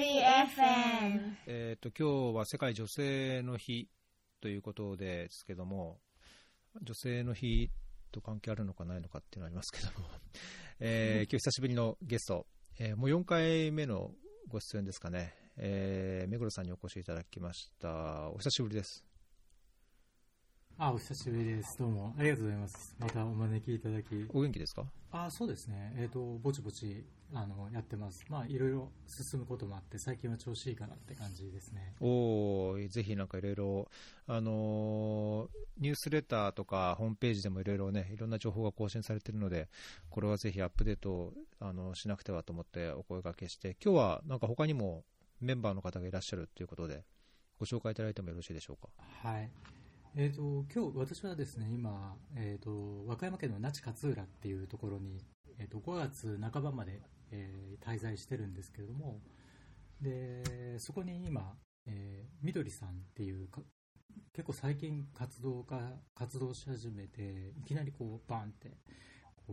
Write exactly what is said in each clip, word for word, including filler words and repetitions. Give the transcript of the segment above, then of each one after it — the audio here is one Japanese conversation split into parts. り エフエム。 えっと今日は世界女性の日ということですけども、女性の日と関係あるのかないのかっていうのはありますけどもえ今日久しぶりのゲスト、えー、もうよんかいめのご出演ですかね、えー、目黒さんにお越しいただきました。お久しぶりです。あ、お久しぶりです。どうもありがとうございます。またお招きいただき。お元気ですか？あ、そうですね。えっと、ぼちぼちあのやってます。まあいろいろ進むこともあって、最近は調子いいかなって感じですね。おお、ぜひなんかいろいろあのニュースレターとかホームページでもいろいろね、いろんな情報が更新されているので、これはぜひアップデートあのしなくてはと思ってお声掛けして、今日はなんか他にもメンバーの方がいらっしゃるということで、ご紹介いただいてもよろしいでしょうか？はい。えー、と今日私はですね今、えー、と和歌山県の那智勝浦っていうところに、えー、とごがつなかばまで、えー、滞在してるんですけれども、でそこに今、えー、みどりさんっていうか結構最近活動家活動し始めていきなりこうバンってこう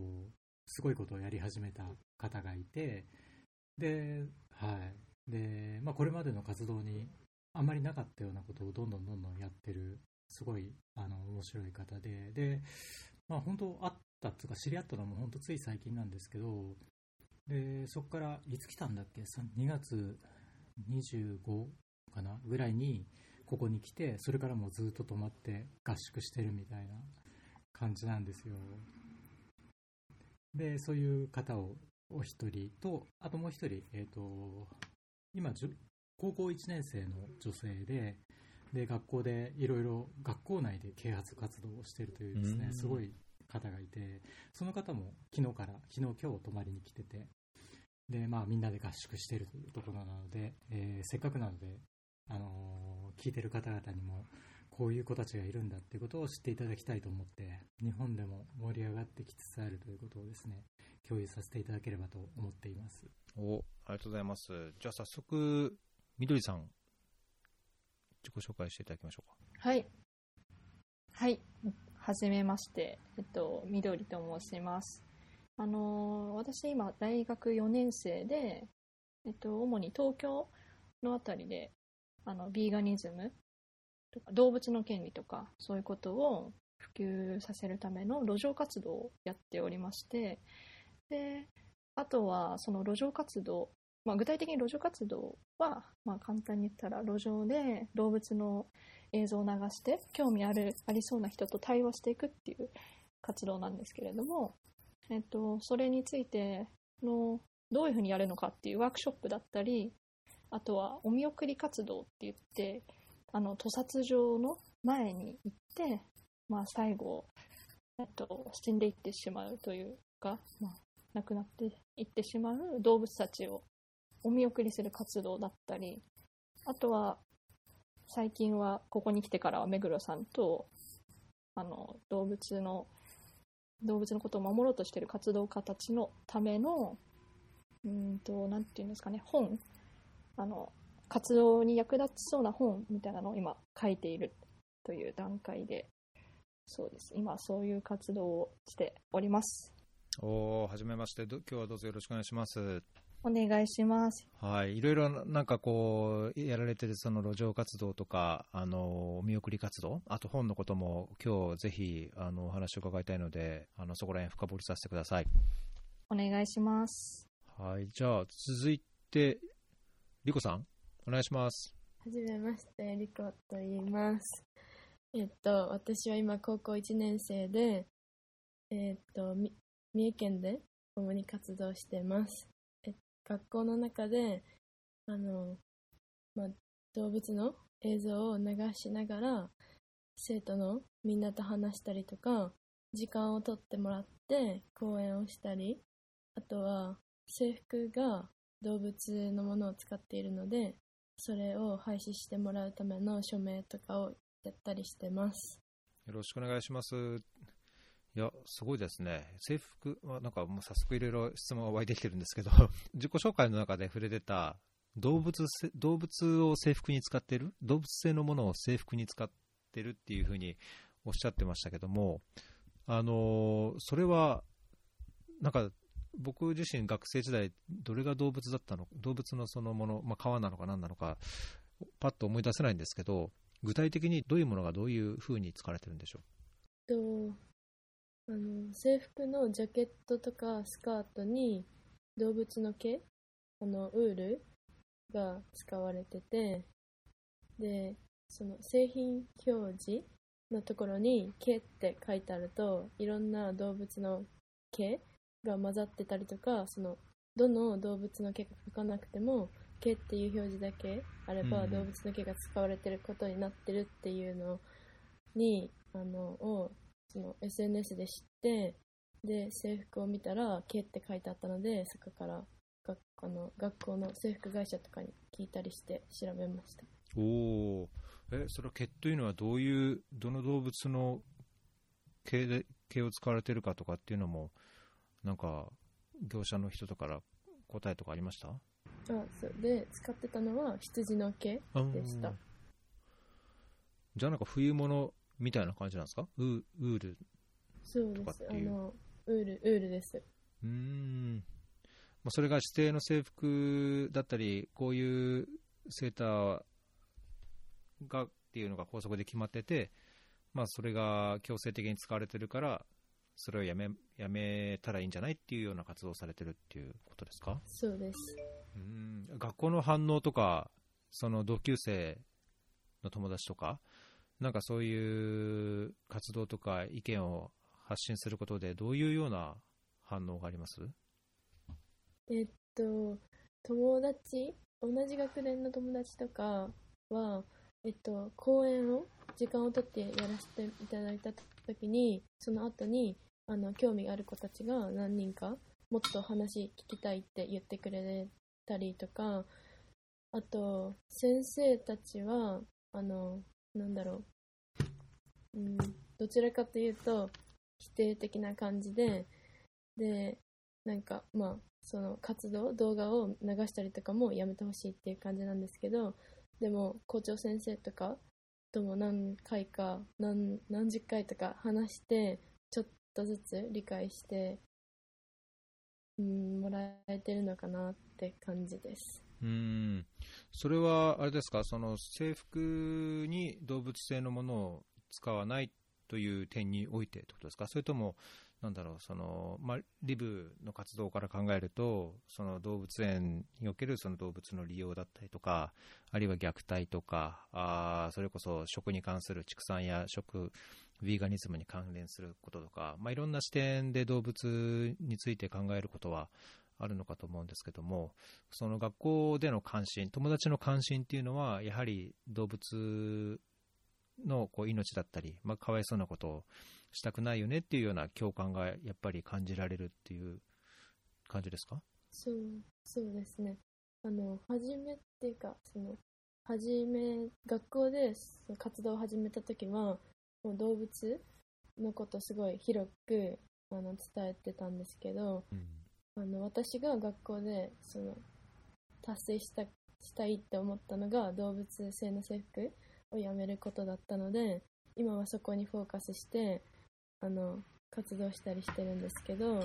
すごいことをやり始めた方がいて、で、はいでまあ、これまでの活動にあんまりなかったようなことをどんどんどんどんやってるすごいあの面白い方で、で、まあ、本当会ったというか知り合ったのも本当つい最近なんですけど、でそこからいつ来たんだっけにがつにじゅうごかなぐらいにここに来て、それからもうずっと泊まって合宿してるみたいな感じなんですよ。でそういう方をお一人と、あともう一人、えーと、今高校いちねんせいの女性で、で学校でいろいろ学校内で啓発活動をしているというですねすごい方がいて、その方も昨日から昨日今日泊まりに来てて、でまあみんなで合宿しているというところなので、えー、せっかくなのであのー、聞いてる方々にもこういう子たちがいるんだっていうことを知っていただきたいと思って、日本でも盛り上がってきつつあるということをですね共有させていただければと思っています。お、ありがとうございます。じゃあ早速みどりさん自己紹介していただきましょうか。はいはい、はじめまして、えっと、みどりと申します。あのー、私今大学よねんせいで、えっと、主に東京のあたりであのビーガニズムとか動物の権利とかそういうことを普及させるための路上活動をやっておりまして、であとはその路上活動、まあ、具体的に路上活動は、まあ、簡単に言ったら路上で動物の映像を流して興味ある、ありそうな人と対話していくっていう活動なんですけれども、えっと、それについてのどういうふうにやるのかっていうワークショップだったり、あとはお見送り活動って言ってあの屠殺場の前に行って、まあ、最後、えっと、死んでいってしまうというか、まあ、亡くなっていってしまう動物たちをお見送りする活動だったり、あとは最近はここに来てからは目黒さんとあの動物の動物のことを守ろうとしている活動家たちのためのうんとなんていうんですかね、本あの活動に役立ちそうな本みたいなのを今書いているという段階で、そうです、今そういう活動をしております。おー、はじめまして。今日はどうぞよろしくお願いします。お願いします。はい、いろいろなんかこうやられてるその路上活動とかあのお見送り活動、あと本のことも今日ぜひあのお話を伺いたいので、あのそこら辺深掘りさせてください。お願いします。はい、じゃあ続いてリコさんお願いします。はじめまして、リコと言います。えっと私は今高校いちねんせいで、えっと三重県で主に活動してます。学校の中であの、まあ、動物の映像を流しながら生徒のみんなと話したりとか、時間を取ってもらって講演をしたり、あとは制服が動物のものを使っているのでそれを廃止してもらうための署名とかをやったりしてます。よろしくお願いします。いやすごいですね。制服はなんかもう早速いろいろ質問が湧いてきてるんですけど自己紹介の中で触れてた動物、動物を制服に使っている、動物性のものを制服に使ってるっていうふうにおっしゃってましたけども、あのそれはなんか僕自身学生時代どれが動物だったの動物のそのもの、まあ、川なのか何なのかパッと思い出せないんですけど、具体的にどういうものがどういうふうに使われてるんでしょう。あの制服のジャケットとかスカートに動物の毛、あのウールが使われてて、でその製品表示のところに毛って書いてあると、いろんな動物の毛が混ざってたりとか、そのどの動物の毛が書かなくても毛っていう表示だけあれば動物の毛が使われてることになってるっていうのに、あのをその エスエヌエス で知って、で制服を見たら毛って書いてあったので、そこから学あの学校の制服会社とかに聞いたりして調べました。おえそれは毛というのはどういうどの動物の 毛, で毛を使われているかとかっていうのも、なんか業者の人とから答えとかありました？あそうで使ってたのは羊の毛でした。じゃあなんか冬物みたいな感じなんですか？ウールとかっていう。そうです、あのウールウールです。うーん、まあ、それが指定の制服だったり、こういうセーターがっていうのが校則で決まってて、まあ、それが強制的に使われてるから、それをやめ、やめたらいいんじゃないっていうような活動をされてるっていうことですか？そうです。うーん、学校の反応とか、その同級生の友達とか、なんかそういう活動とか意見を発信することでどういうような反応があります？えっと友達、同じ学年の友達とかは、えっと講演を時間を取ってやらせていただいた時に、その後にあの興味がある子たちが何人かもっと話聞きたいって言ってくれたりとか、あと先生たちはあのなんだろう、うん、どちらかというと否定的な感じで、でなんかまあその活動動画を流したりとかもやめてほしいっていう感じなんですけど、でも校長先生とかとも何回か 何, 何十回とか話して、ちょっとずつ理解して、うん、もらえてるのかなって感じです。うん、それはあれですか、その制服に動物性のものを使わないという点においてってことですか？それともなんだろう、その、まあ、リブの活動から考えると、その動物園におけるその動物の利用だったりとか、あるいは虐待とか、あそれこそ食に関する、畜産や食ヴィーガニズムに関連することとか、まあ、いろんな視点で動物について考えることはあるのかと思うんですけども、その学校での関心、友達の関心っていうのは、やはり動物のこう命だったり、まあ、かわいそうなことをしたくないよねっていうような共感がやっぱり感じられるっていう感じですか？そう、そうですね。あの初めっていうか、その初め学校で活動を始めた時は、もう動物のことすごい広くあの伝えてたんですけど、うん、あの私が学校でその達成した、したいって思ったのが動物性の制服をやめることだったので、今はそこにフォーカスしてあの活動したりしてるんですけど、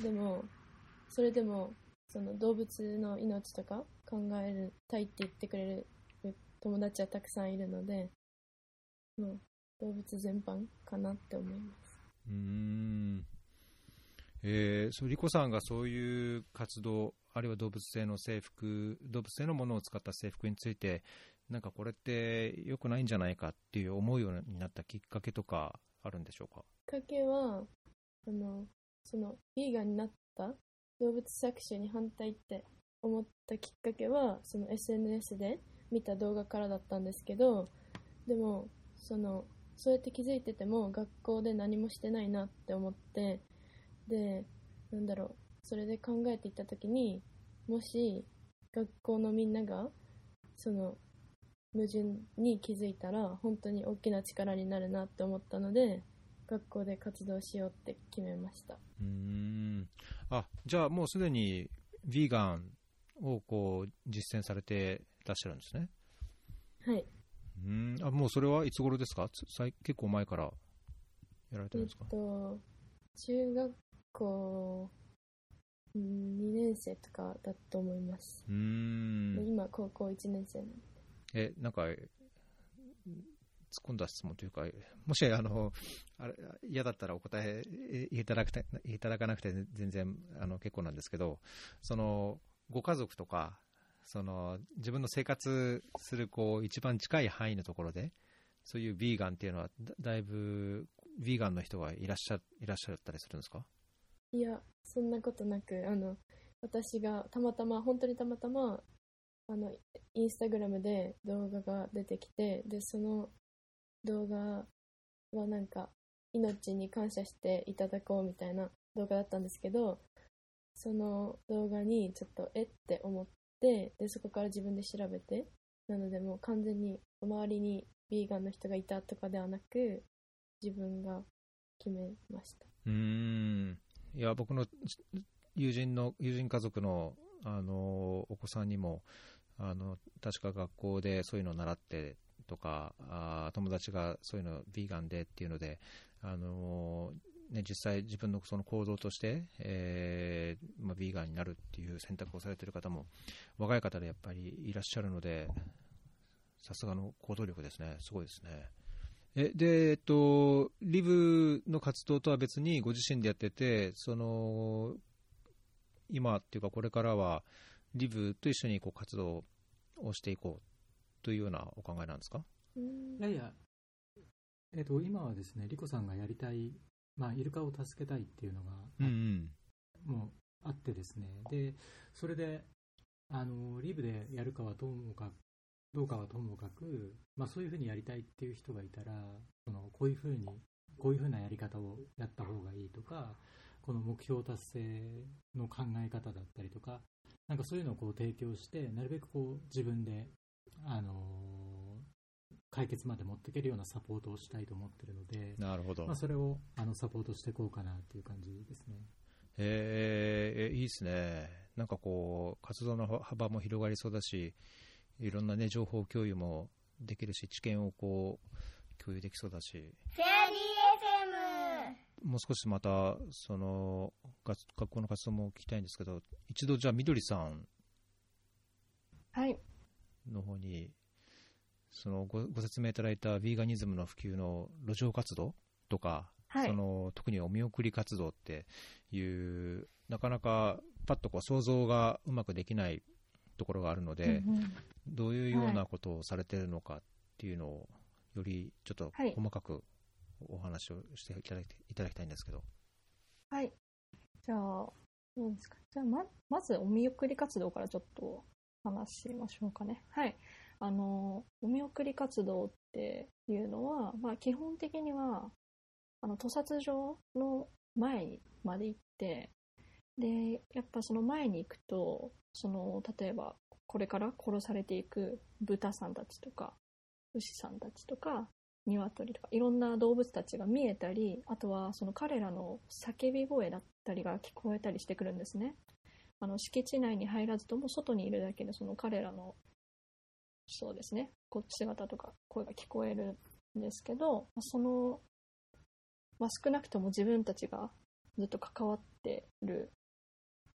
でもそれでもその動物の命とか考えたいって言ってくれる友達はたくさんいるので、もう動物全般かなって思います。うーん、えー、そりこさんがそういう活動、あるいは動物性の制服、動物性のものを使った制服について、なんかこれって良くないんじゃないかっていう思うようになったきっかけとかあるんでしょうか？きっかけはあのそのヴィーガンになった動物搾取に反対って思ったきっかけは、その エスエヌエス で見た動画からだったんですけど、でもそのそうやって気づいてても学校で何もしてないなって思って、で、なんだろう、それで考えていったときに、もし学校のみんながその矛盾に気づいたら本当に大きな力になるなって思ったので、学校で活動しようって決めました。うーん、あ、じゃあもうすでにヴィーガンをこう実践されていらっしゃるんですね。はい。うーん、あ、もうそれはいつ頃ですか？結構前からやられてるんですか？えっと中学校にねん生とかだと思います。うーん、今高校いちねん生なんで。え、なんか突っ込んだ質問というか、もしあのあれ嫌だったらお答えいただくていただかなくて全然あの結構なんですけど、そのご家族とかその自分の生活するこう一番近い範囲のところでそういうビーガンっていうのは だ, だいぶビーガンの人がいらっしゃいらっしゃったりするんですか？いや、そんなことなく、あの私がたまたま本当にたまたまあのインスタグラムで動画が出てきて、でその動画はなんか命に感謝していただこうみたいな動画だったんですけど、その動画にちょっとえって思って、でそこから自分で調べて、なのでもう完全に周りにビーガンの人がいたとかではなく自分が決めました。うーん、いや僕の友人の友人家族のあのお子さんにもあの確か学校でそういうのを習ってとか、あ友達がそういうのビーガンでっていうのであの、ね、実際自分のその行動として、えーまあ、ビーガンになるっていう選択をされている方も若い方でやっぱりいらっしゃるので、さすがの行動力ですね。すごいですね。えでえっとリブの活動とは別にご自身でやってて、その今っていうかこれからはリブと一緒にこう活動をしていこうというようなお考えなんですか？いやいや、えっと今はですね、リコさんがやりたい、まあイルカを助けたいっていうのが、うんうん、もうあってですね、でそれであのリブでやるかはともかくどうかはともかく、まあ、そういうふうにやりたいっていう人がいたら、そのこういうふうにこういうふうなやり方をやった方がいいとか、この目標達成の考え方だったりとか、なんかそういうのをこう提供して、なるべくこう自分で、あのー、解決まで持っていけるようなサポートをしたいと思ってるので、なるほど、まあ、それをあのサポートしていこうかなっていう感じですね。えー、いいですね。なんかこう活動の幅も広がりそうだし、いろんな、ね、情報共有もできるし、知見をこう共有できそうだし、フェアリー エフエム もう少しまたその学校の活動も聞きたいんですけど、一度じゃあみどりさんの方に、はい、その ご, ご説明いただいたヴィーガニズムの普及の路上活動とか、はい、その特にお見送り活動っていうなかなかパッとこう想像がうまくできないところがあるので、うんうん、どういうようなことをされているのかっていうのをよりちょっと細かくお話をしていただき、いただきたいんですけど。はい、じゃあ何ですか、じゃあ ま, まずお見送り活動からちょっと話しましょうかね。はい、あのお見送り活動っていうのは、まあ、基本的にはあの屠殺場の前まで行って、でやっぱその前に行くと、その例えばこれから殺されていく豚さんたちとか牛さんたちとか鶏とかいろんな動物たちが見えたり、あとはその彼らの叫び声だったりが聞こえたりしてくるんですね。あの敷地内に入らずとも外にいるだけで、その彼らのそうですね、こっち姿とか声が聞こえるんですけど、その、まあ、少なくとも自分たちがずっと関わってる、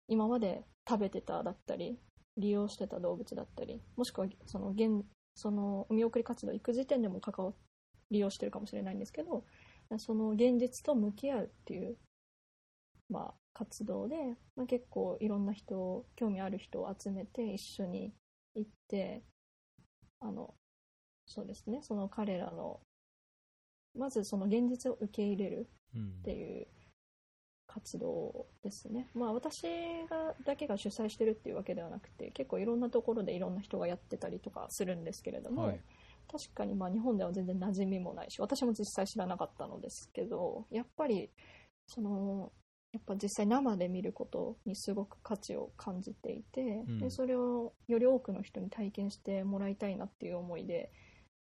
今まで食べてただったり利用してた動物だったり、もしくはその現そのお見送り活動行く時点でも関わ利用してるかもしれないんですけど、その現実と向き合うっていう、まあ、活動で、まあ、結構いろんな人、興味ある人を集めて一緒に行って、あのそうですね、その彼らのまずその現実を受け入れるっていう、うん、活動ですね。まあ、私がだけが主催してるっていうわけではなくて、結構いろんなところでいろんな人がやってたりとかするんですけれども、はい、確かにまあ日本では全然馴染みもないし、私も実際知らなかったのですけど、やっぱりそのやっぱ実際生で見ることにすごく価値を感じていて、うん、でそれをより多くの人に体験してもらいたいなっていう思いで、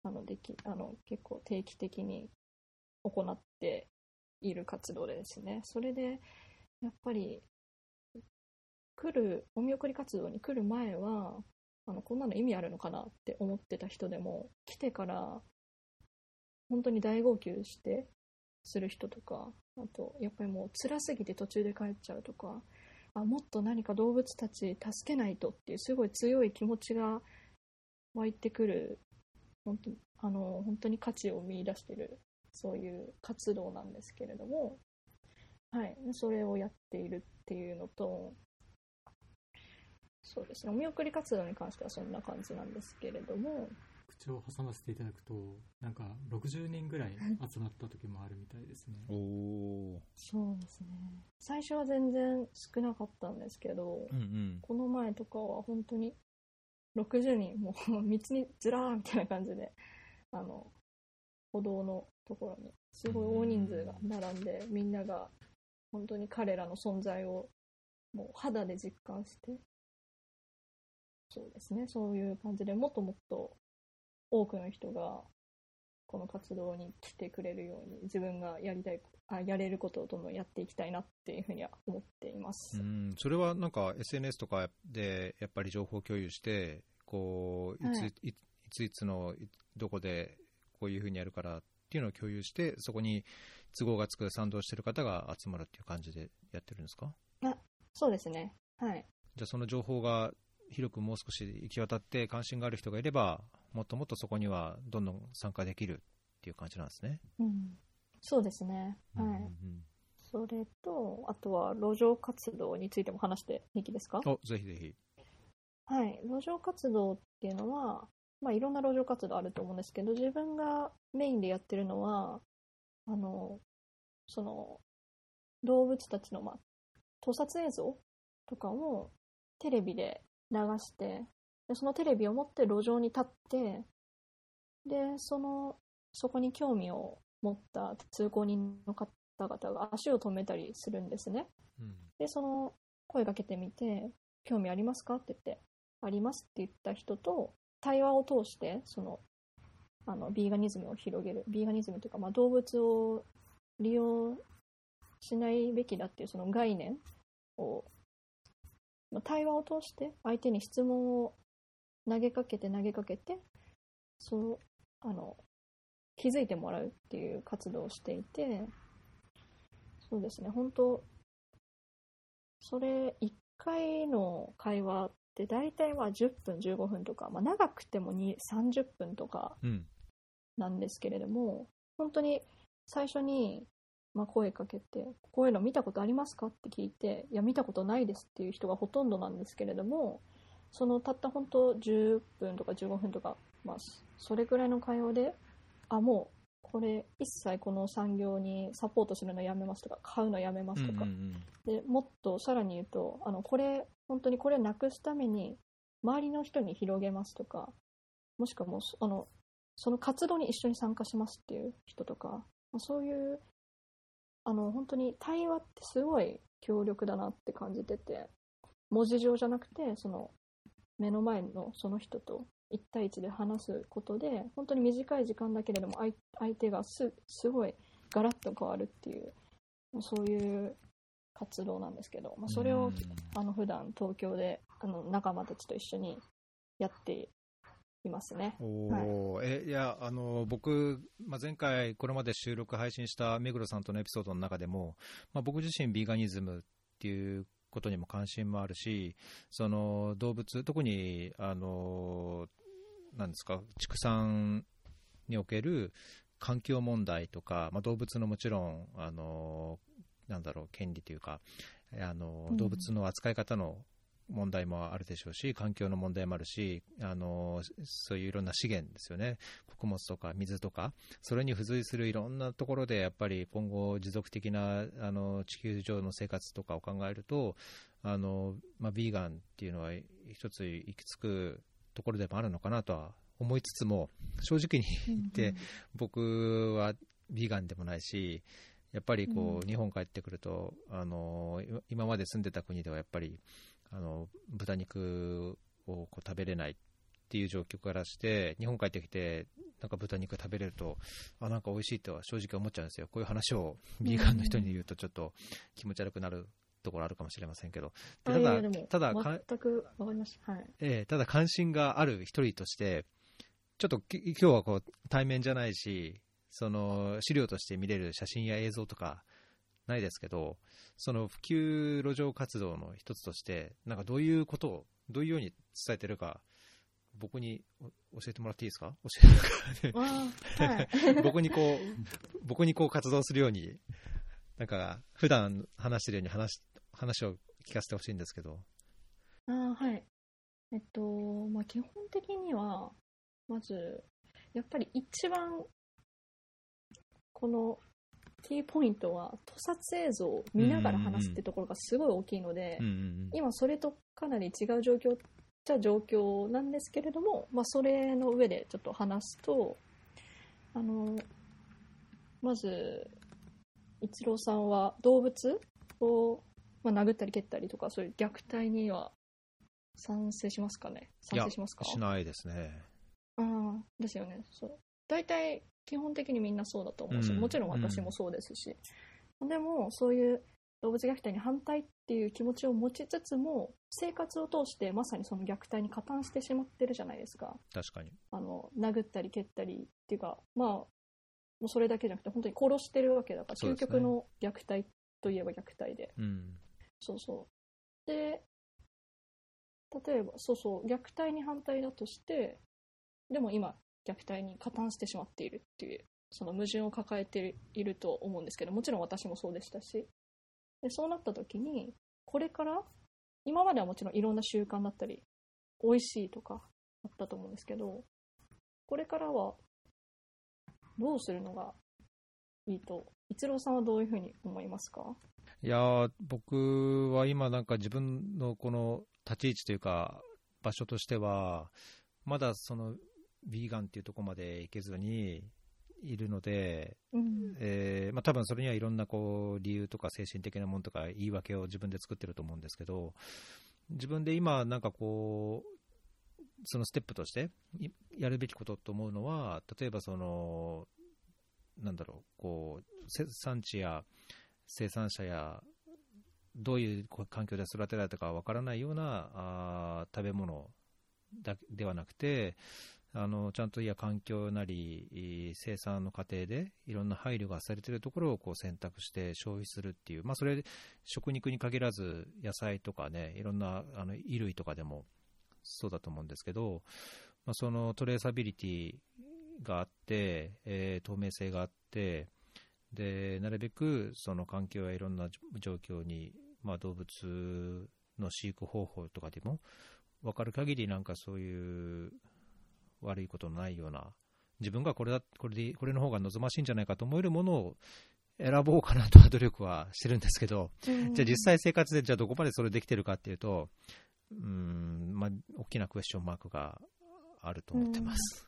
あのできあの結構定期的に行っている活動でですね。それでやっぱり来るお見送り活動に来る前は、あのこんなの意味あるのかなって思ってた人でも、来てから本当に大号泣してする人とか、あとやっぱりもう辛すぎて途中で帰っちゃうとか、あ、もっと何か動物たち助けないとっていうすごい強い気持ちが湧いてくる、本当にあの本当に価値を見出しているそういう活動なんですけれども、はい、それをやっているっていうのと、そうですね、お見送り活動に関してはそんな感じなんですけれども、口を挟ませていただくとなんかろくじゅうにんぐらい集まった時もあるみたいですねお、そうですね、最初は全然少なかったんですけど、うんうん、この前とかは本当にろくじゅうにんもう道にずらーみたいな感じであの歩道のところにすごい大人数が並んで、うんうん、みんなが本当に彼らの存在をもう肌で実感して、そうですね、そういう感じでもっともっと多くの人がこの活動に来てくれるように自分がやりたい、あ、やれることをどんどんやっていきたいなっていうふうには思っています。うん、それはなんか エスエヌエス とかでやっぱり情報共有してこう、はい、いついついつのどこでこういうふうにやるからっていうのを共有してそこに都合がつく賛同している方が集まるっていう感じでやってるんですか？あ、そうですね、はい、じゃあその情報が広くもう少し行き渡って関心がある人がいればもっともっとそこにはどんどん参加できるっていう感じなんですね。うん、そうですね、はい、うんうんうん、それとあとは路上活動についても話していきですか？お、ぜひぜひ、はい、路上活動っていうのは、まあ、いろんな路上活動あると思うんですけど自分がメインでやってるのはあのその動物たちの、まあ、盗撮映像とかをテレビで流してでそのテレビを持って路上に立ってで そ, のそこに興味を持った通行人の方々が足を止めたりするんですね、うん、でその声かけてみて興味ありますかって言ってありますって言った人と対話を通してそのあのビーガニズムを広げるビーガニズムというか、まあ、動物を利用しないべきだっていうその概念を対話を通して相手に質問を投げかけて投げかけてそうあの気づいてもらうっていう活動をしていて、そうですね、本当それいっかいの会話って大体はじゅっぷんじゅうごふんとか、まあ、長くてもに、さんじゅっぷんとかなんですけれども、うん、本当に最初にまあ、声かけてこういうの見たことありますかって聞いていや見たことないですっていう人がほとんどなんですけれどもそのたった本当じゅっぷんとかじゅうごふんとか、まあ、それくらいの会話であもうこれ一切この産業にサポートするのやめますとか買うのやめますとか、うんうんうん、でもっとさらに言うとあのこれ本当にこれなくすために周りの人に広げますとかもしくはもうあのその活動に一緒に参加しますっていう人とかそういうあの本当に対話ってすごい強力だなって感じてて文字上じゃなくてその目の前のその人と一対一で話すことで本当に短い時間だけれども相手が す, すごいガラッと変わるっていうそういう活動なんですけど、まあ、それをあの普段東京であの仲間たちと一緒にやっていますね。お、はい、えいやあの僕、まあ、前回これまで収録配信した目黒さんとのエピソードの中でも、まあ、僕自身ビーガニズムっていうことにも関心もあるしその動物特にあのなんですか畜産における環境問題とか、まあ、動物のもちろんあのなんだろう権利というかあの動物の扱い方の、うん問題もあるでしょうし環境の問題もあるしあのそういういろんな資源ですよね穀物とか水とかそれに付随するいろんなところでやっぱり今後持続的なあの地球上の生活とかを考えるとあの、まあ、ビーガンっていうのは一つ行き着くところでもあるのかなとは思いつつも正直に言って、うんうん、僕はビーガンでもないしやっぱりこう、うん、日本帰ってくるとあの今まで住んでた国ではやっぱりあの豚肉をこう食べれないっていう状況からして日本帰ってきてなんか豚肉食べれるとあなんか美味しいとは正直思っちゃうんですよ。こういう話をビーガンの人に言うとちょっと気持ち悪くなるところあるかもしれませんけどただただ全くわかりました、はいえー、ただ関心がある一人としてちょっと今日はこう対面じゃないしその資料として見れる写真や映像とかないですけど、その普及路上活動の一つとしてなんかどういうことをどういうように伝えてるか僕に教えてもらっていいですか？教えてもらって僕にこう僕にこう活動するようになんか普段話してるように 話, 話を聞かせてほしいんですけど。あ、はい。えっとまあ基本的にはまずやっぱり一番このキーポイントは盗撮映像を見ながら話すってところがすごい大きいので、うんうんうん、今それとかなり違う状況じゃ状況なんですけれども、まあ、それの上でちょっと話すと、あのまず一郎さんは動物を、まあ、殴ったり蹴ったりとかそういう虐待には賛成しますかね？賛成しますか？いや、しないですね。あ、ですよね。そう、大体基本的にみんなそうだと思うし、うん、もちろん私もそうですし、うん、でもそういう動物虐待に反対っていう気持ちを持ちつつも生活を通してまさにその虐待に加担してしまってるじゃないですか。確かにあの殴ったり蹴ったりっていうか、まあもうそれだけじゃなくて本当に殺してるわけだから、ね、究極の虐待といえば虐待で、うん、そうそうで例えばそうそう虐待に反対だとしてでも今虐待に加担してしまっているっていうその矛盾を抱えていると思うんですけど、もちろん私もそうでしたし、でそうなった時にこれから今まではもちろんいろんな習慣だったりおいしいとかあったと思うんですけど、これからはどうするのがいいと一郎さんはどういうふうに思いますか？いや僕は今なんか自分のこの立ち位置というか場所としてはまだそのビーガンっていうところまでいけずにいるので、うん、えーまあ、多分それにはいろんなこう理由とか精神的なものとか言い訳を自分で作ってると思うんですけど、自分で今なんかこうそのステップとしてやるべきことと思うのは、例えばそのなんだろう、こう産地や生産者やどういう環境で育てられたかわからないようなあ食べ物だではなくて、あのちゃんといや環境なり生産の過程でいろんな配慮がされているところをこう選択して消費するっていう、まあ、それ食肉に限らず野菜とかね、いろんなあの衣類とかでもそうだと思うんですけど、まあ、そのトレーサビリティがあって、えー、透明性があってで、なるべくその環境やいろんな状況に、まあ、動物の飼育方法とかでも分かる限りなんかそういう悪いことのないような、自分がこれだ、これで、これの方が望ましいんじゃないかと思えるものを選ぼうかなとは努力はしてるんですけど、うん、じゃあ実際生活でじゃあどこまでそれできてるかっていうと、うーん、まあ、大きなクエスチョンマークがあると思ってます。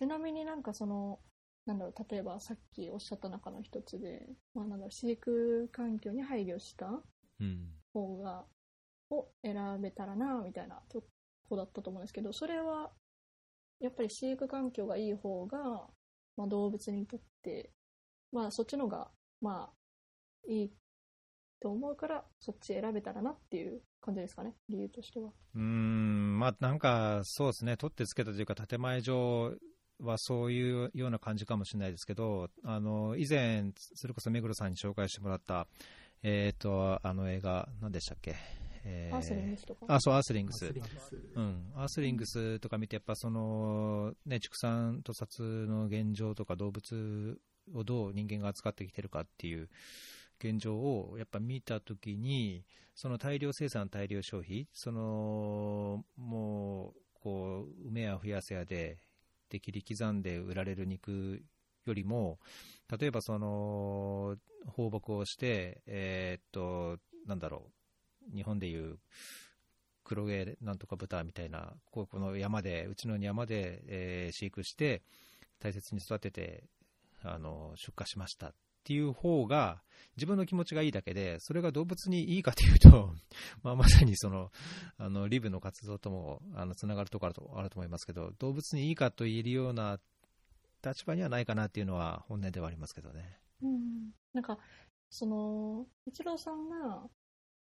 うん、ちなみになんかそのなんだろう、例えばさっきおっしゃった中の一つで、まあ、なんだろう、飼育環境に配慮した方が、うん、を選べたらなみたいなとこだったと思うんですけど、それはやっぱり飼育環境がいい方が、まあ、動物にとって、まあ、そっちの方が、まあ、いいと思うからそっち選べたらなっていう感じですかね、理由としては。うーん、まあなんかそうですね、取ってつけたというか建前上はそういうような感じかもしれないですけど、あの以前それこそ目黒さんに紹介してもらった、えー、とあの映画何でしたっけ、えー、アースリングスとか、あ、そう、アースリングス、うん、アースリングスとか見てやっぱその、ね、畜産と殺の現状とか動物をどう人間が扱ってきてるかっていう現状をやっぱ見たときに、その大量生産大量消費、そのもうこう埋めや増やせやでで切り刻んで売られる肉よりも、例えばその放牧をして、えー、っとなんだろう、日本でいう黒毛なんとか豚みたいな、この山で、うちの山で、えー、飼育して大切に育ててあの出荷しましたっていう方が自分の気持ちがいいだけで、それが動物にいいかというと、まあ、まさにその、あのリブの活動ともあのつながるところあると思いますけど、動物にいいかと言えるような立場にはないかなっていうのは本音ではありますけどね。うん、なんかその一郎さんが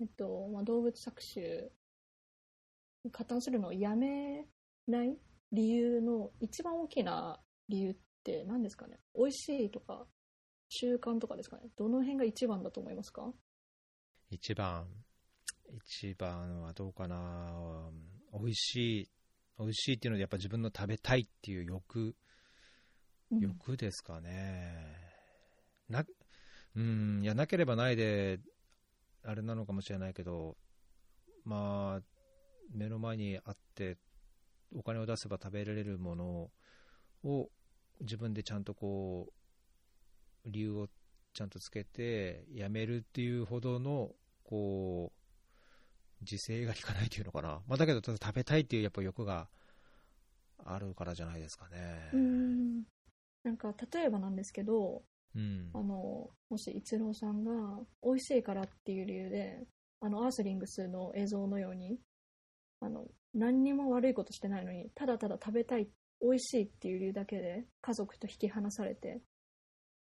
えっとまあ、動物搾取に加担するのをやめない理由の一番大きな理由って何ですかね？美味しいとか習慣とかですかね。どの辺が一番だと思いますか？一番一番はどうかな。美味しい美味しいっていうのでやっぱ自分の食べたいっていう欲、うん、欲ですかね。なうんいやなければないであれなのかもしれないけど、まあ目の前にあってお金を出せば食べられるものを自分でちゃんとこう理由をちゃんとつけてやめるっていうほどのこう自制が利かないというのかな、まあ、だけど食べたいっていうやっぱ欲があるからじゃないですかね。うん、なんか例えばなんですけど、うん、あのもし一郎さんが美味しいからっていう理由であのアースリングスの映像のようにあの何にも悪いことしてないのにただただ食べたい美味しいっていう理由だけで家族と引き離されて、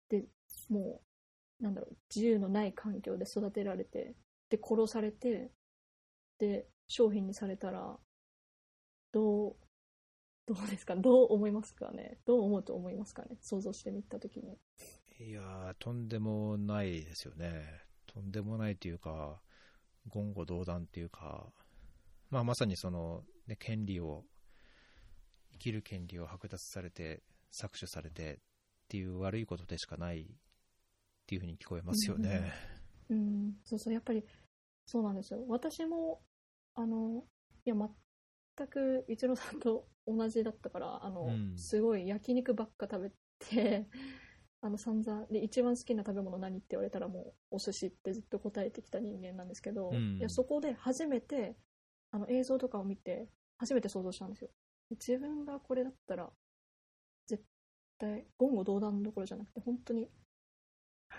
でもうなんだろう自由のない環境で育てられて、で殺されて、で商品にされたらどうどうですか？どう思いますかね？どう思うと思いますかね？想像してみたときに。いやー、とんでもないですよね。とんでもないというか言語道断というか、まあ、まさにその、ね、権利を生きる権利を剥奪されて搾取されてっていう悪いことでしかないっていうふうに聞こえますよね。うん、うんうん、そうそうやっぱりそうなんですよ。私もあのいや全く一郎さんと同じだったからあの、うん、すごい焼肉ばっか食べてあの散々で一番好きな食べ物何って言われたらもうお寿司ってずっと答えてきた人間なんですけど、うん、いやそこで初めてあの映像とかを見て初めて想像したんですよ。自分がこれだったら絶対言語道断どころじゃなくて本当に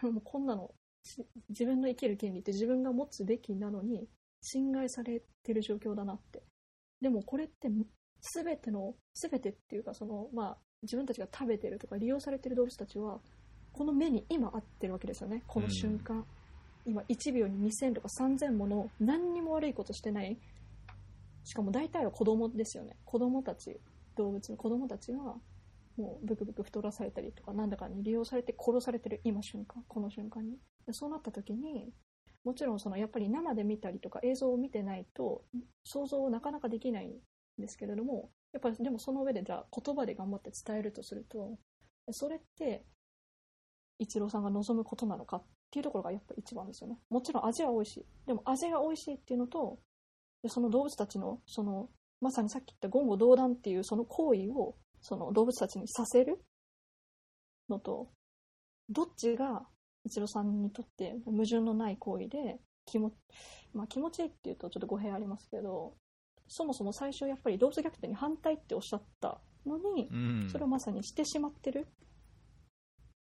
もうこんなの自分の生きる権利って自分が持つべきなのに侵害されてる状況だなって。でもこれって全ての全てっていうかその、まあ、自分たちが食べてるとか利用されてる動物たちはこの目に今合ってるわけですよね。この瞬間、うん、今いちびょうににせんとかさんぜんもの何にも悪いことしてない、しかも大体は子供ですよね。子供たち動物の子供たちがもうブクブク太らされたりとかなんだかに利用されて殺されてる今瞬間この瞬間に、そうなった時にもちろんそのやっぱり生で見たりとか映像を見てないと想像をなかなかできないんですけれども、やっぱりでもその上でじゃあ言葉で頑張って伝えるとするとそれって一郎さんが望むことなのかっていうところがやっぱ一番ですよね。もちろん味は美味しい、でも味が美味しいっていうのとその動物たち の, そのまさにさっき言った言語道断っていうその行為をその動物たちにさせるのとどっちが一郎さんにとって矛盾のない行為で 気, も、まあ、気持ちいいっていうとちょっと語弊ありますけど、そもそも最初やっぱり動物虐待に反対っておっしゃったのに、うん、それをまさにしてしまってる。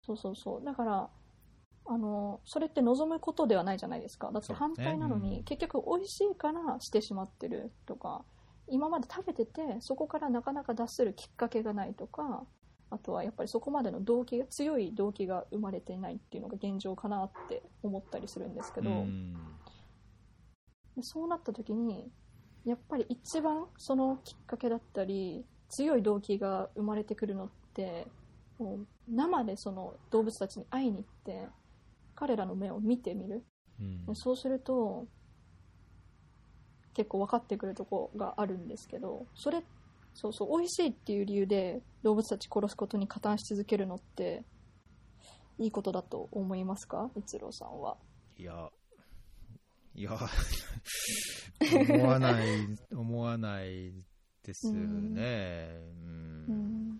そうそうそうだからあのそれって望むことではないじゃないですか。だって反対なのに結局美味しいからしてしまってるとか、今まで食べててそこからなかなか脱するきっかけがないとか、あとはやっぱりそこまでの動機が強い動機が生まれていないっていうのが現状かなって思ったりするんですけど、うんそうなった時にやっぱり一番そのきっかけだったり強い動機が生まれてくるのってもう生でその動物たちに会いに行って彼らの目を見てみる、うん、そうすると結構分かってくるとこがあるんですけど、それそうそう美味しいっていう理由で動物たち殺すことに加担し続けるのっていいことだと思いますか、一郎さんは？いやいや思わない思わないですね。うん、うん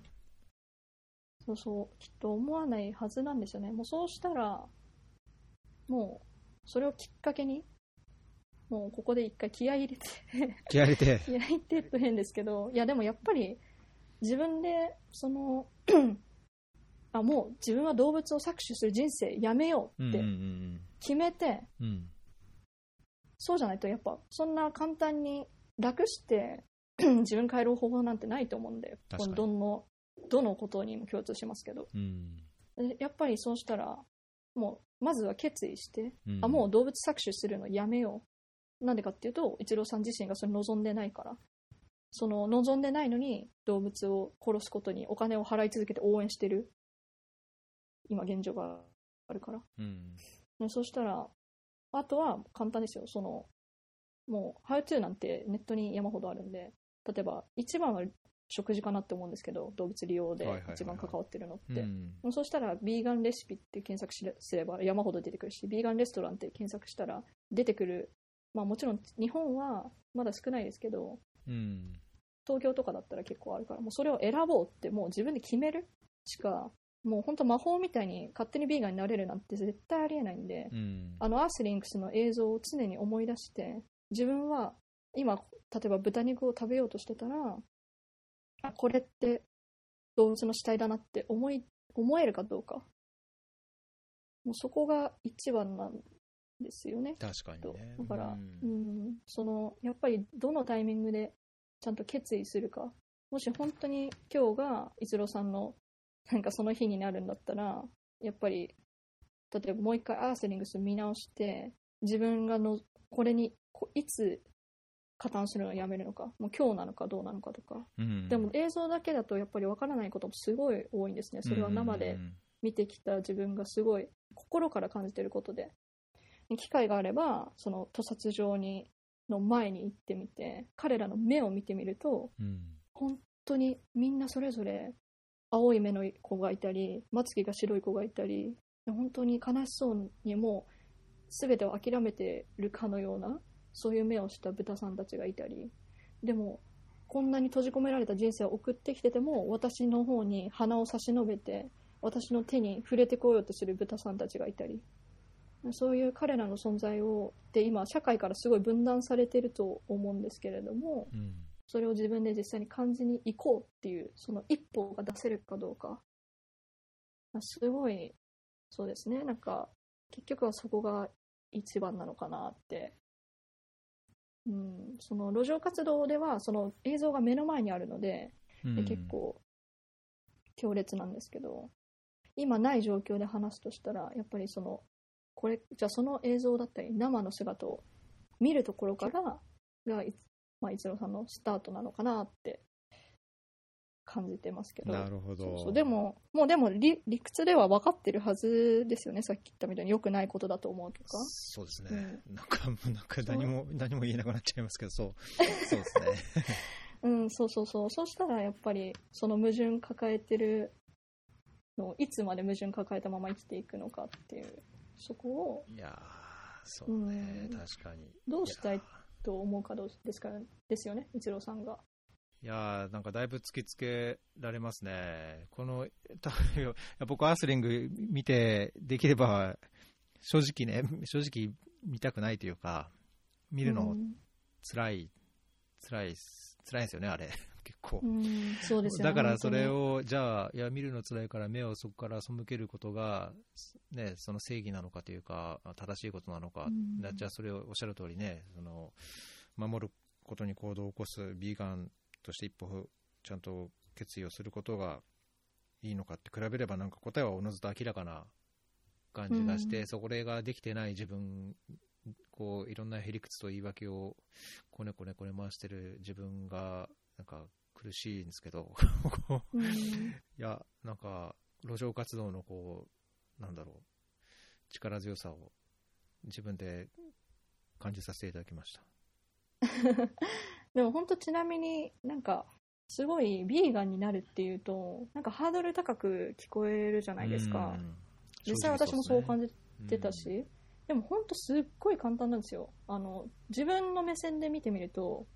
そうそうきっと思わないはずなんですよね。もうそうしたらもうそれをきっかけにもうここで一回気合い入れて気合い入れて気合い入れてと変ですけど、いやでもやっぱり自分でそのあもう自分は動物を搾取する人生やめようって決めて、うんうんうん、そうじゃないとやっぱそんな簡単に楽して自分変える方法なんてないと思うんで、このどのどのことにも共通しますけど、うん、やっぱりそうしたらもうまずは決意して、うん、あもう動物搾取するのやめよう。なんでかっていうと一郎さん自身がそれ望んでないから、その望んでないのに動物を殺すことにお金を払い続けて応援してる今現状があるから、うん、でそしたらあとは簡単ですよ。そのもう How to なんてネットに山ほどあるんで、例えば一番は食事かなって思うんですけど、動物利用で一番関わってるのって、はいはいはいはい、そうしたらビーガンレシピって検索すれば山ほど出てくるし、ビーガンレストランって検索したら出てくる。まあもちろん日本はまだ少ないですけど、うん、東京とかだったら結構あるから、もうそれを選ぼうってもう自分で決めるしか、もう本当魔法みたいに勝手にビーガンになれるなんて絶対ありえないんで、うん、あのアースリンクスの映像を常に思い出して、自分は今例えば豚肉を食べようとしてたら、あ、これって動物の死体だなって思い思えるかどうか、もうそこが一番なんですよね。確かにね。だから、うんうん、そのやっぱりどのタイミングでちゃんと決意するか、もし本当に今日が逸郎さんのなんかその日になるんだったら、やっぱり例えばもう一回アーセリングス見直して、自分がのこれにこいつ加担するのをやめるのか、もう今日なのかどうなのかとか、うんうん、でも映像だけだとやっぱり分からないこともすごい多いんですね。それは生で見てきた自分がすごい心から感じていることで、機会があればその屠殺場にの前に行ってみて、彼らの目を見てみると、うん、本当にみんなそれぞれ青い目の子がいたり、まつげが白い子がいたり、本当に悲しそうにもう全てを諦めてるかのような、そういう目をした豚さんたちがいたり、でもこんなに閉じ込められた人生を送ってきてても、私の方に鼻を差し伸べて私の手に触れてこようとする豚さんたちがいたり、そういう彼らの存在をで今社会からすごい分断されていると思うんですけれども、うん、それを自分で実際に感じに行こうっていうその一歩が出せるかどうか、すごいそうですね、なんか結局はそこが一番なのかなって、うん、その路上活動ではその映像が目の前にあるの で, で結構強烈なんですけど、今ない状況で話すとしたら、やっぱりそのこれじゃあその映像だったり生の姿を見るところからが、まあ、逸郎さんのスタートなのかなって感じてますけど。なるほど。そうそう。でももうでも 理, 理屈では分かってるはずですよね。さっき言ったみたいに良くないことだと思うとか。そうですね、うん、なんかなんか何も何も言えなくなっちゃいますけど、そうそうですねうん、そうそうそう。そうしたらやっぱりその矛盾抱えてるの、いつまで矛盾抱えたまま生きていくのかっていう、そこを、いやそうね、うん、確かにどうしたいと思うかどうですかですよね、一郎さんが。いやなんかだいぶ突きつけられますね、この僕アースリング見て、できれば正直ね、正直見たくないというか、見るのつらい、つらいつらいですよねあれ結構、うん、そうですよね。だからそれをじゃあ、いや見るの辛いから目をそこから背けることが、ね、その正義なのかというか正しいことなのか、うん、じゃあそれをおっしゃる通りね、その守ることに行動を起こすビーガンとして一歩ちゃんと決意をすることがいいのかって比べれば、なんか答えはおのずと明らかな感じがして、うん、それができてない自分、こういろんなへりくつと言い訳をこねこねこね回してる自分がなんか苦しいんですけど、うん、いやなんか路上活動のこうなんだろう力強さを自分で感じさせていただきましたでも本当、ちなみになんかすごいビーガンになるっていうとなんかハードル高く聞こえるじゃないですか、うん、実際私もそう感じてたし、うん、でも本当すっごい簡単なんですよ。あの自分の目線で見てみると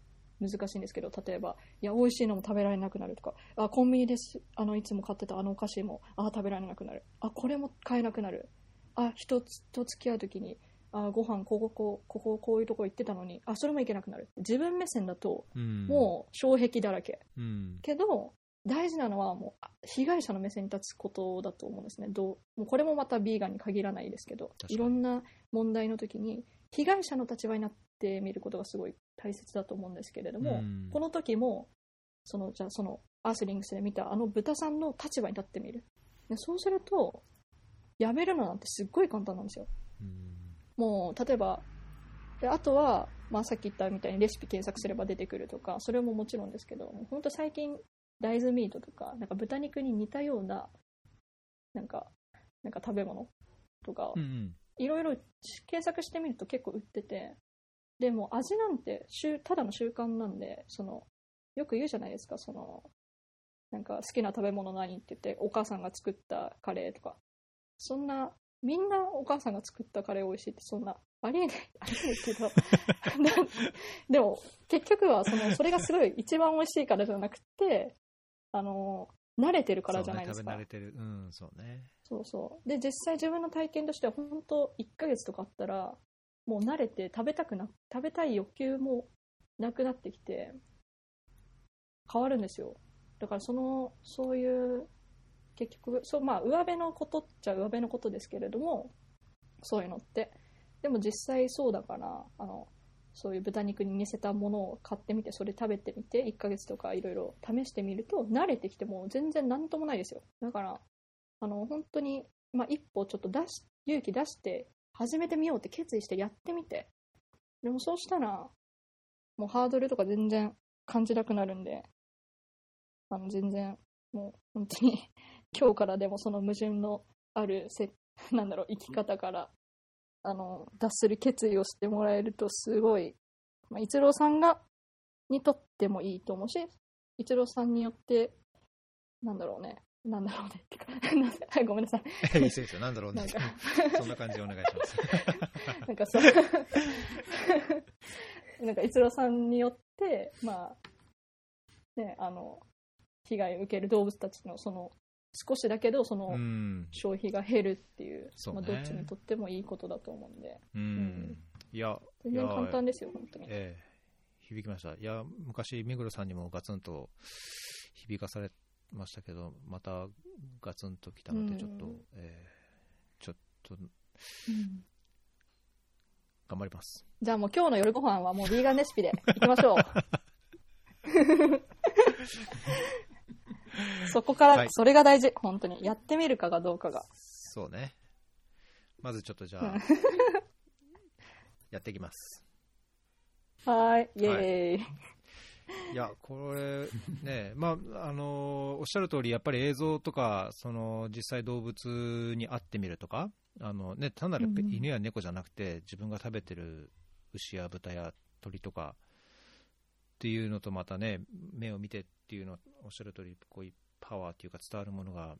難しいんですけど、例えばいや美味しいのも食べられなくなるとか、あコンビニですあのいつも買ってたあのお菓子もあ食べられなくなる、あこれも買えなくなる、あ人と付き合う時にあご飯ここここここういうとこ行ってたのにあそれも行けなくなる、自分目線だともう障壁だらけ、うん、けど大事なのはもう被害者の目線に立つことだと思うんですね。どうもうこれもまたビーガンに限らないですけど、いろんな問題の時に被害者の立場になってって見ることがすごい大切だと思うんですけれども、うん、この時もそのじゃあそのアースリングスで見たあの豚さんの立場に立ってみる。でそうするとやめるのなんてすっごい簡単なんですよ、うん、もう例えばで、あとは、まあ、さっき言ったみたいにレシピ検索すれば出てくるとか、それももちろんですけど、本当最近大豆ミートとか、なんか豚肉に似たようななんか、なんか食べ物とか、うんうん、いろいろ検索してみると結構売ってて、でも味なんてただの習慣なんで、そのよく言うじゃないですか、そのなんか好きな食べ物何って言ってお母さんが作ったカレーとか、そんなみんなお母さんが作ったカレー美味しいってそんなありえないありえないけどでも結局は そのそれがすごい一番美味しいからじゃなくて、あの慣れてるからじゃないですか。そうね、食べ慣れてる、うん、そうね。そうそう。で実際自分の体験としては本当いっかげつとかあったらもう慣れて食べたくな食べたい欲求もなくなってきて変わるんですよ。だからそのそういう結局そう、まあ、上辺のことっちゃ上辺のことですけれども、そういうのってでも実際そうだから、あのそういう豚肉に似せたものを買ってみてそれ食べてみていっかげつとかいろいろ試してみると慣れてきても全然何ともないですよ。だからあの本当に、まあ、一歩ちょっと出し勇気出して始めてみようって決意してやってみて、でもそうしたらもうハードルとか全然感じなくなるんで、あの全然もう本当に今日からでもその矛盾のあるせなんだろう生き方からあの脱する決意をしてもらえるとすごい、まあ、一郎さんがにとってもいいと思うし、一郎さんによってなんだろうねなんだろうねってかはい、ごめんなさいいいですよ、なんだろうねそんな感じでお願いしますなんかそうなんか一郎さんによってまあね、あの被害を受ける動物たちのその少しだけどその消費が減るっていう、うんそうね、まあ、どっちにとってもいいことだと思うんで、うんうん、いや全然簡単ですよ本当に、ええ、響きました。いや昔目黒さんにもガツンと響かされましたけど、またガツンときたのでちょっと、うんえー、ちょっと、うん、頑張ります。じゃあもう今日の夜ご飯はもうビーガンレシピでいきましょうそこからそれが大事、はい、本当にやってみるかがどうかが。そうね、まずちょっとじゃあやっていきます。はいイエーイ、はい、いやこれね、まああのおっしゃる通りやっぱり映像とかその実際動物に会ってみるとか、あの、ね、単なる犬や猫じゃなくて、うん、自分が食べてる牛や豚や鳥とかっていうのとまたね目を見てっていうのはおっしゃる通りこういうパワーというか伝わるものが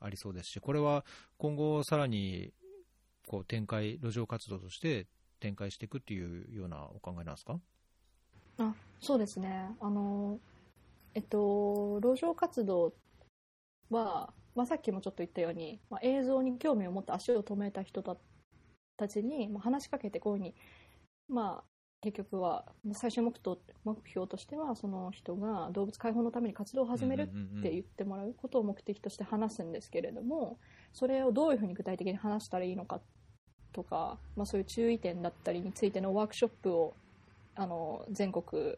ありそうですし、これは今後さらにこう展開路上活動として展開していくっていうようなお考えなんですか？あ、そうですね、あのえっと路上活動は、まあ、さっきもちょっと言ったように、まあ、映像に興味を持って足を止めた人たちに、まあ、話しかけてこういうふうにまあ結局は最終目標としてはその人が動物解放のために活動を始めるって言ってもらうことを目的として話すんですけれども、それをどういうふうに具体的に話したらいいのかとか、まあ、そういう注意点だったりについてのワークショップをあの全国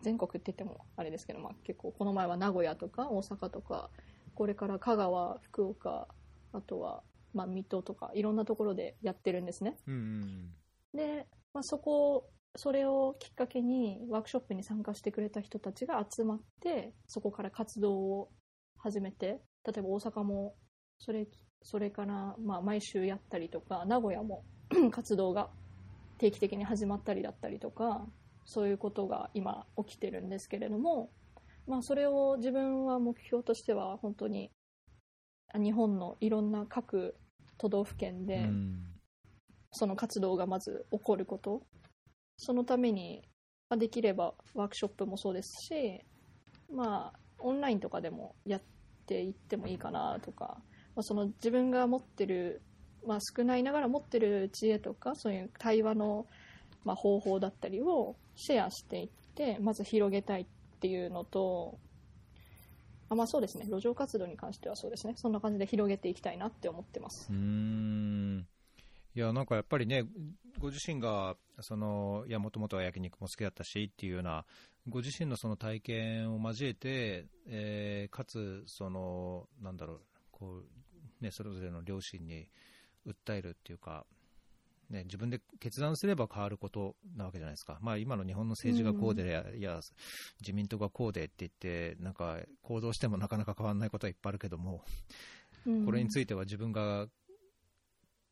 全国って言ってもあれですけど、まあ、結構この前は名古屋とか大阪とか、これから香川、福岡、あとはまあ水戸とかいろんなところでやってるんですね、うんうんうん、で、まあ、そこそれをきっかけにワークショップに参加してくれた人たちが集まってそこから活動を始めて、例えば大阪もそれ、それからまあ毎週やったりとか、名古屋も活動が定期的に始まったりだったりとか、そういうことが今起きてるんですけれども、まあ、それを自分は目標としては本当に日本のいろんな各都道府県でその活動がまず起こること、そのためにできればワークショップもそうですし、まあ、オンラインとかでもやっていってもいいかなとか、まあ、その自分が持ってる、まあ、少ないながら持ってる知恵とかそういう対話の、まあ、方法だったりをシェアしていってまず広げたいっていうのと、あ、まあ、そうですね、路上活動に関してはそうですね、そんな感じで広げていきたいなって思ってます。うーん、いやなんかやっぱりねご自身がそのいやもともとは焼肉も好きだったしっていうようなご自身のその体験を交えて、えー、かつそのなんだろうこうねそれぞれの両親に訴えるっていうかね自分で決断すれば変わることなわけじゃないですか。まあ今の日本の政治がこうで、うん、いや自民党がこうでって言ってなんか行動してもなかなか変わらないことはいっぱいあるけども、これについては自分が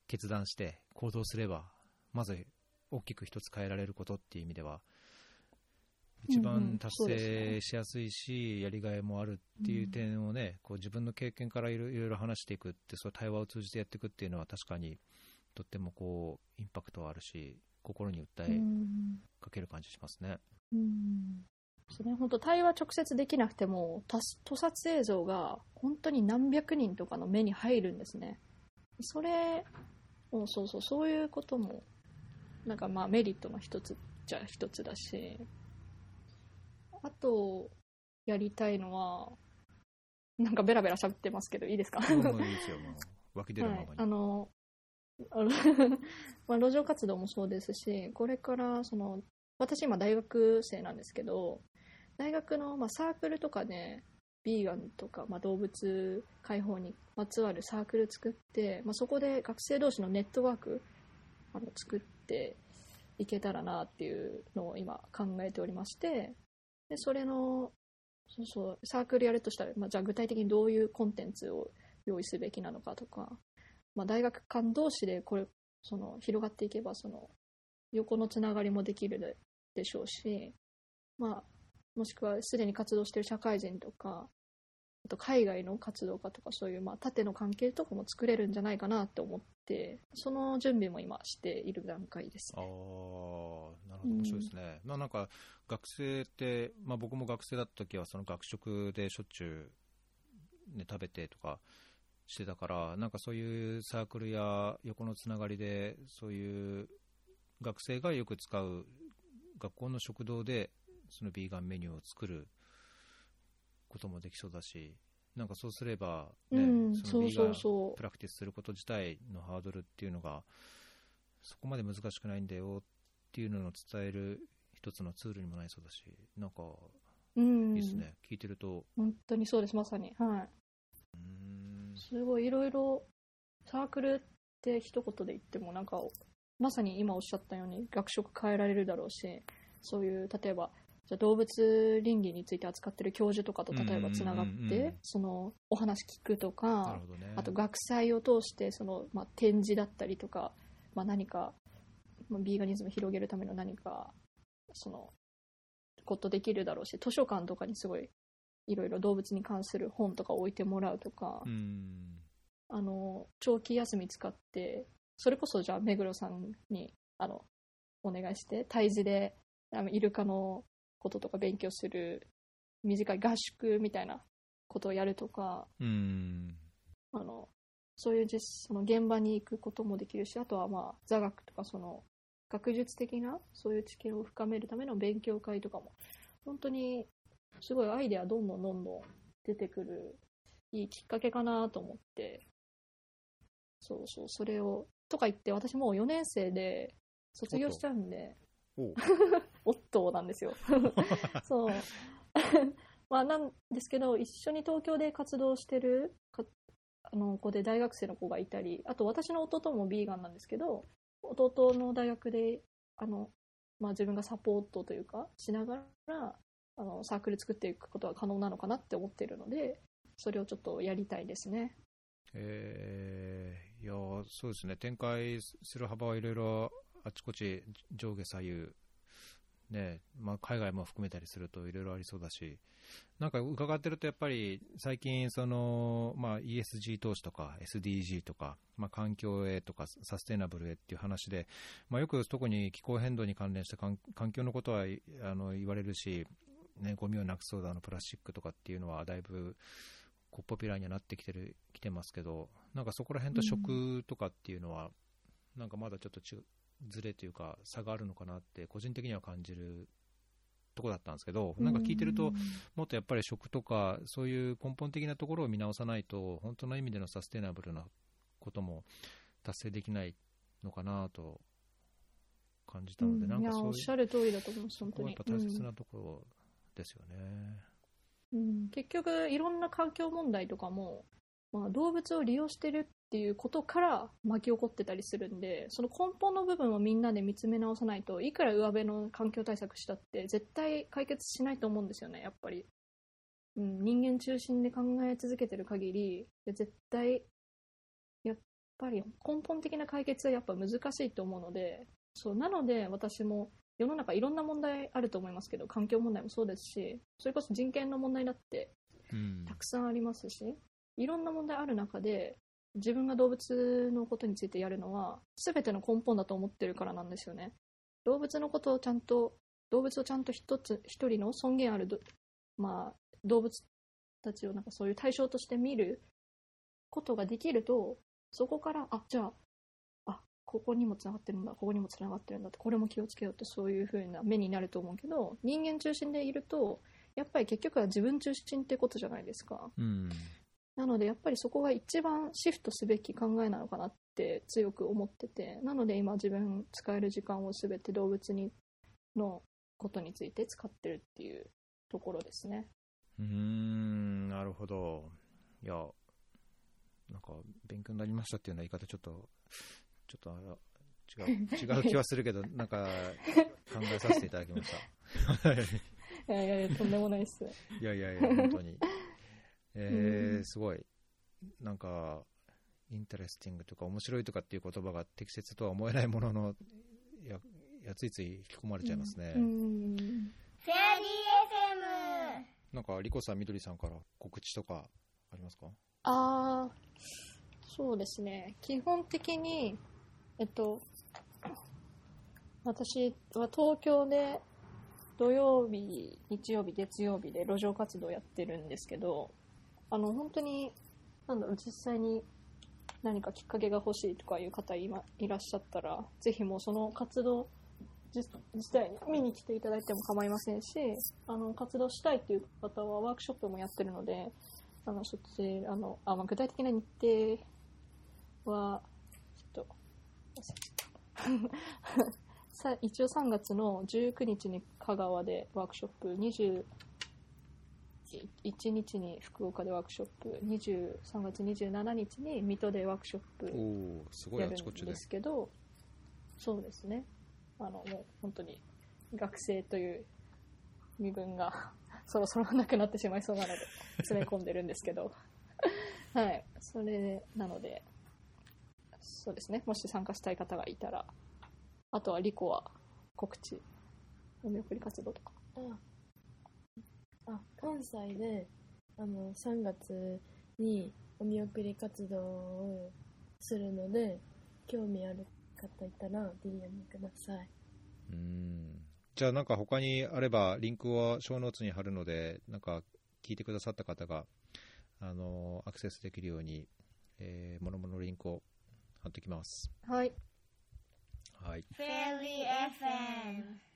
決断して行動すれば、まず大きく一つ変えられることっていう意味では一番達成しやすいし、やりがいもあるっていう点をね、こう自分の経験からいろいろ話していくって、そういう対話を通じてやっていくっていうのは確かにとってもこうインパクトはあるし、心に訴えかける感じしますね。うん、それ本当対話直接できなくても屠殺映像が本当に何百人とかの目に入るんですね。それをそうそうそういうこともなんかまあメリットの一つじゃ一つだし、あとやりたいのはなんかベラベラ喋ってますけどいいですか？もういいですよ、もう湧き出るままに、はい、あのまあ路上活動もそうですし、これからその私今大学生なんですけど、大学のまあサークルとかでビーガンとかまあ動物解放にまつわるサークル作って、まあ、そこで学生同士のネットワークあの作っていけたらなっていうのを今考えておりまして、でそれのそうそうサークルやるとしたら、まあ、じゃあ具体的にどういうコンテンツを用意すべきなのかとか、まあ、大学間同士でこれその広がっていけばその横のつながりもできるでしょうし、まあ、もしくはすでに活動している社会人とか、あと海外の活動家とか、そういうまあ縦の関係とかも作れるんじゃないかなと思って、その準備も今している段階ですね。ああ、なるほど、面白いですね、うん、まあ、なんか学生って、まあ、僕も学生だった時はその学食でしょっちゅう、ね、食べてとかしてたから、なんかそういうサークルや横のつながりでそういう学生がよく使う学校の食堂でそのビーガンメニューを作ることもできそうだし、なんかそうすれば、ね、うん、そのビーガンプラクティスすること自体のハードルっていうのがそこまで難しくないんだよっていうのを伝える一つのツールにもなりそうだし、なんかいいですね、うん、聞いてると本当にそうです、まさに、はい、うーん、すごいいろいろサークルって一言で言ってもなんかまさに今おっしゃったように学食変えられるだろうし、そういう例えばじゃ動物倫理について扱ってる教授とかと例えばつながって、うんうんうんうん、そのお話聞くとか、ね、あと学祭を通してその、まあ、展示だったりとか、まあ、何か、まあ、ビーガニズム広げるための何かそのことできるだろうし、図書館とかにすごいいろいろ動物に関する本とか置いてもらうとか、うん、あの長期休み使ってそれこそじゃあ目黒さんにあのお願いして胎児であのイルカのこととか勉強する短い合宿みたいなことをやるとか、うーん、あのそういう実その現場に行くこともできるし、あとは、まあ、座学とかその学術的なそういう知見を深めるための勉強会とかも本当にすごいアイデアどんどんどんどん出てくるいいきっかけかなと思って、そうそう、それをとか言って私もうよねん生で卒業しちゃうんでおっとなんですよそうまあなんですけど、一緒に東京で活動してるかあの子で大学生の子がいたり、あと私の弟もビーガンなんですけど、弟の大学であの、まあ、自分がサポートというかしながらあのサークル作っていくことは可能なのかなって思ってるので、それをちょっとやりたいですね。えー、いやそうですね、展開する幅はいろいろあちこち上下左右、ね、まあ、海外も含めたりするといろいろありそうだし、なんか伺ってるとやっぱり最近その、まあ、イーエスジー 投資とか エスディージー とか、まあ、環境へとかサステナブルへっていう話で、まあ、よく特に気候変動に関連した環境のことはあの言われるし、ね、ゴミをなくそうだのプラスチックとかっていうのはだいぶポピュラーにはなってきてる、きてますけど、なんかそこら辺と食とかっていうのは、うん、なんかまだちょっとちずれというか差があるのかなって個人的には感じるとこだったんですけど、なんか聞いてるともっとやっぱり食とかそういう根本的なところを見直さないと本当の意味でのサステナブルなことも達成できないのかなと感じたので、うん、なんかそういうおっしゃる通りだと思います。本当にここはやっぱ大切なところですよね、うんうん、結局いろんな環境問題とかも、まあ、動物を利用してるっていうことから巻き起こってたりするんで、その根本の部分をみんなで見つめ直さないといくら上辺の環境対策したって絶対解決しないと思うんですよね、やっぱり、うん、人間中心で考え続けてる限り絶対やぱり根本的な解決はやっぱ難しいと思うので、そうなので私も世の中いろんな問題あると思いますけど、環境問題もそうですし、それこそ人権の問題だってたくさんありますし、うん、いろんな問題ある中で自分が動物のことについてやるのは全ての根本だと思ってるからなんですよね。動物のことをちゃんと動物をちゃんと一つ一人の尊厳ある、まあ、動物たちをなんかそういう対象として見ることができると、そこからあじゃあここにもつながってるんだ、ここにもつながってるんだって、これも気をつけようって、そういう風な目になると思うけど、人間中心でいるとやっぱり結局は自分中心ってことじゃないですか、うん、なのでやっぱりそこが一番シフトすべき考えなのかなって強く思ってて、なので今自分使える時間を全て動物にのことについて使ってるっていうところですね。うーん、なるほど。いや、なんか勉強になりましたっていうような言い方ちょっとちょっとあら 違う、違う気はするけどなんか考えさせていただきましたいやいやいや、とんでもないっす。いやいやいや、本当に、えー、すごいなんかインタレスティングとか面白いとかっていう言葉が適切とは思えないものの、いや、いやついつい引き込まれちゃいますね。フェアリー エフエム。 なんかリコさんみどりさんから告知とかありますか？あー、そうですね、基本的にえっと、私は東京で土曜日、日曜日、月曜日で路上活動やってるんですけど、あの本当になんだろう、実際に何かきっかけが欲しいとかいう方 い,、ま、いらっしゃったら、ぜひもうその活動自体に見に来ていただいても構いませんし、あの活動したいという方はワークショップもやってるので、あのそっちあのあ、まあ、具体的な日程はちょっと一応さんがつのじゅうくにちに香川でワークショップ、にじゅういちにちに福岡でワークショップ、にじゅうさんがつにじゅうしちにちに水戸でワークショップやるんですけど、そうですね、あのもう本当に学生という身分がそろそろなくなってしまいそうなので詰め込んでるんですけどはい、それなのでそうですね、もし参加したい方がいたら、あとはリコは告知、お見送り活動とか、ああ関西であのさんがつにお見送り活動をするので、興味ある方いたら ディーエム ください。うーん、じゃあなんか他にあればリンクはショーノーツに貼るので、なんか聞いてくださった方があのアクセスできるように、えー、もろもろリンクを貼っておきます。はい、はい、フェリー エフエム。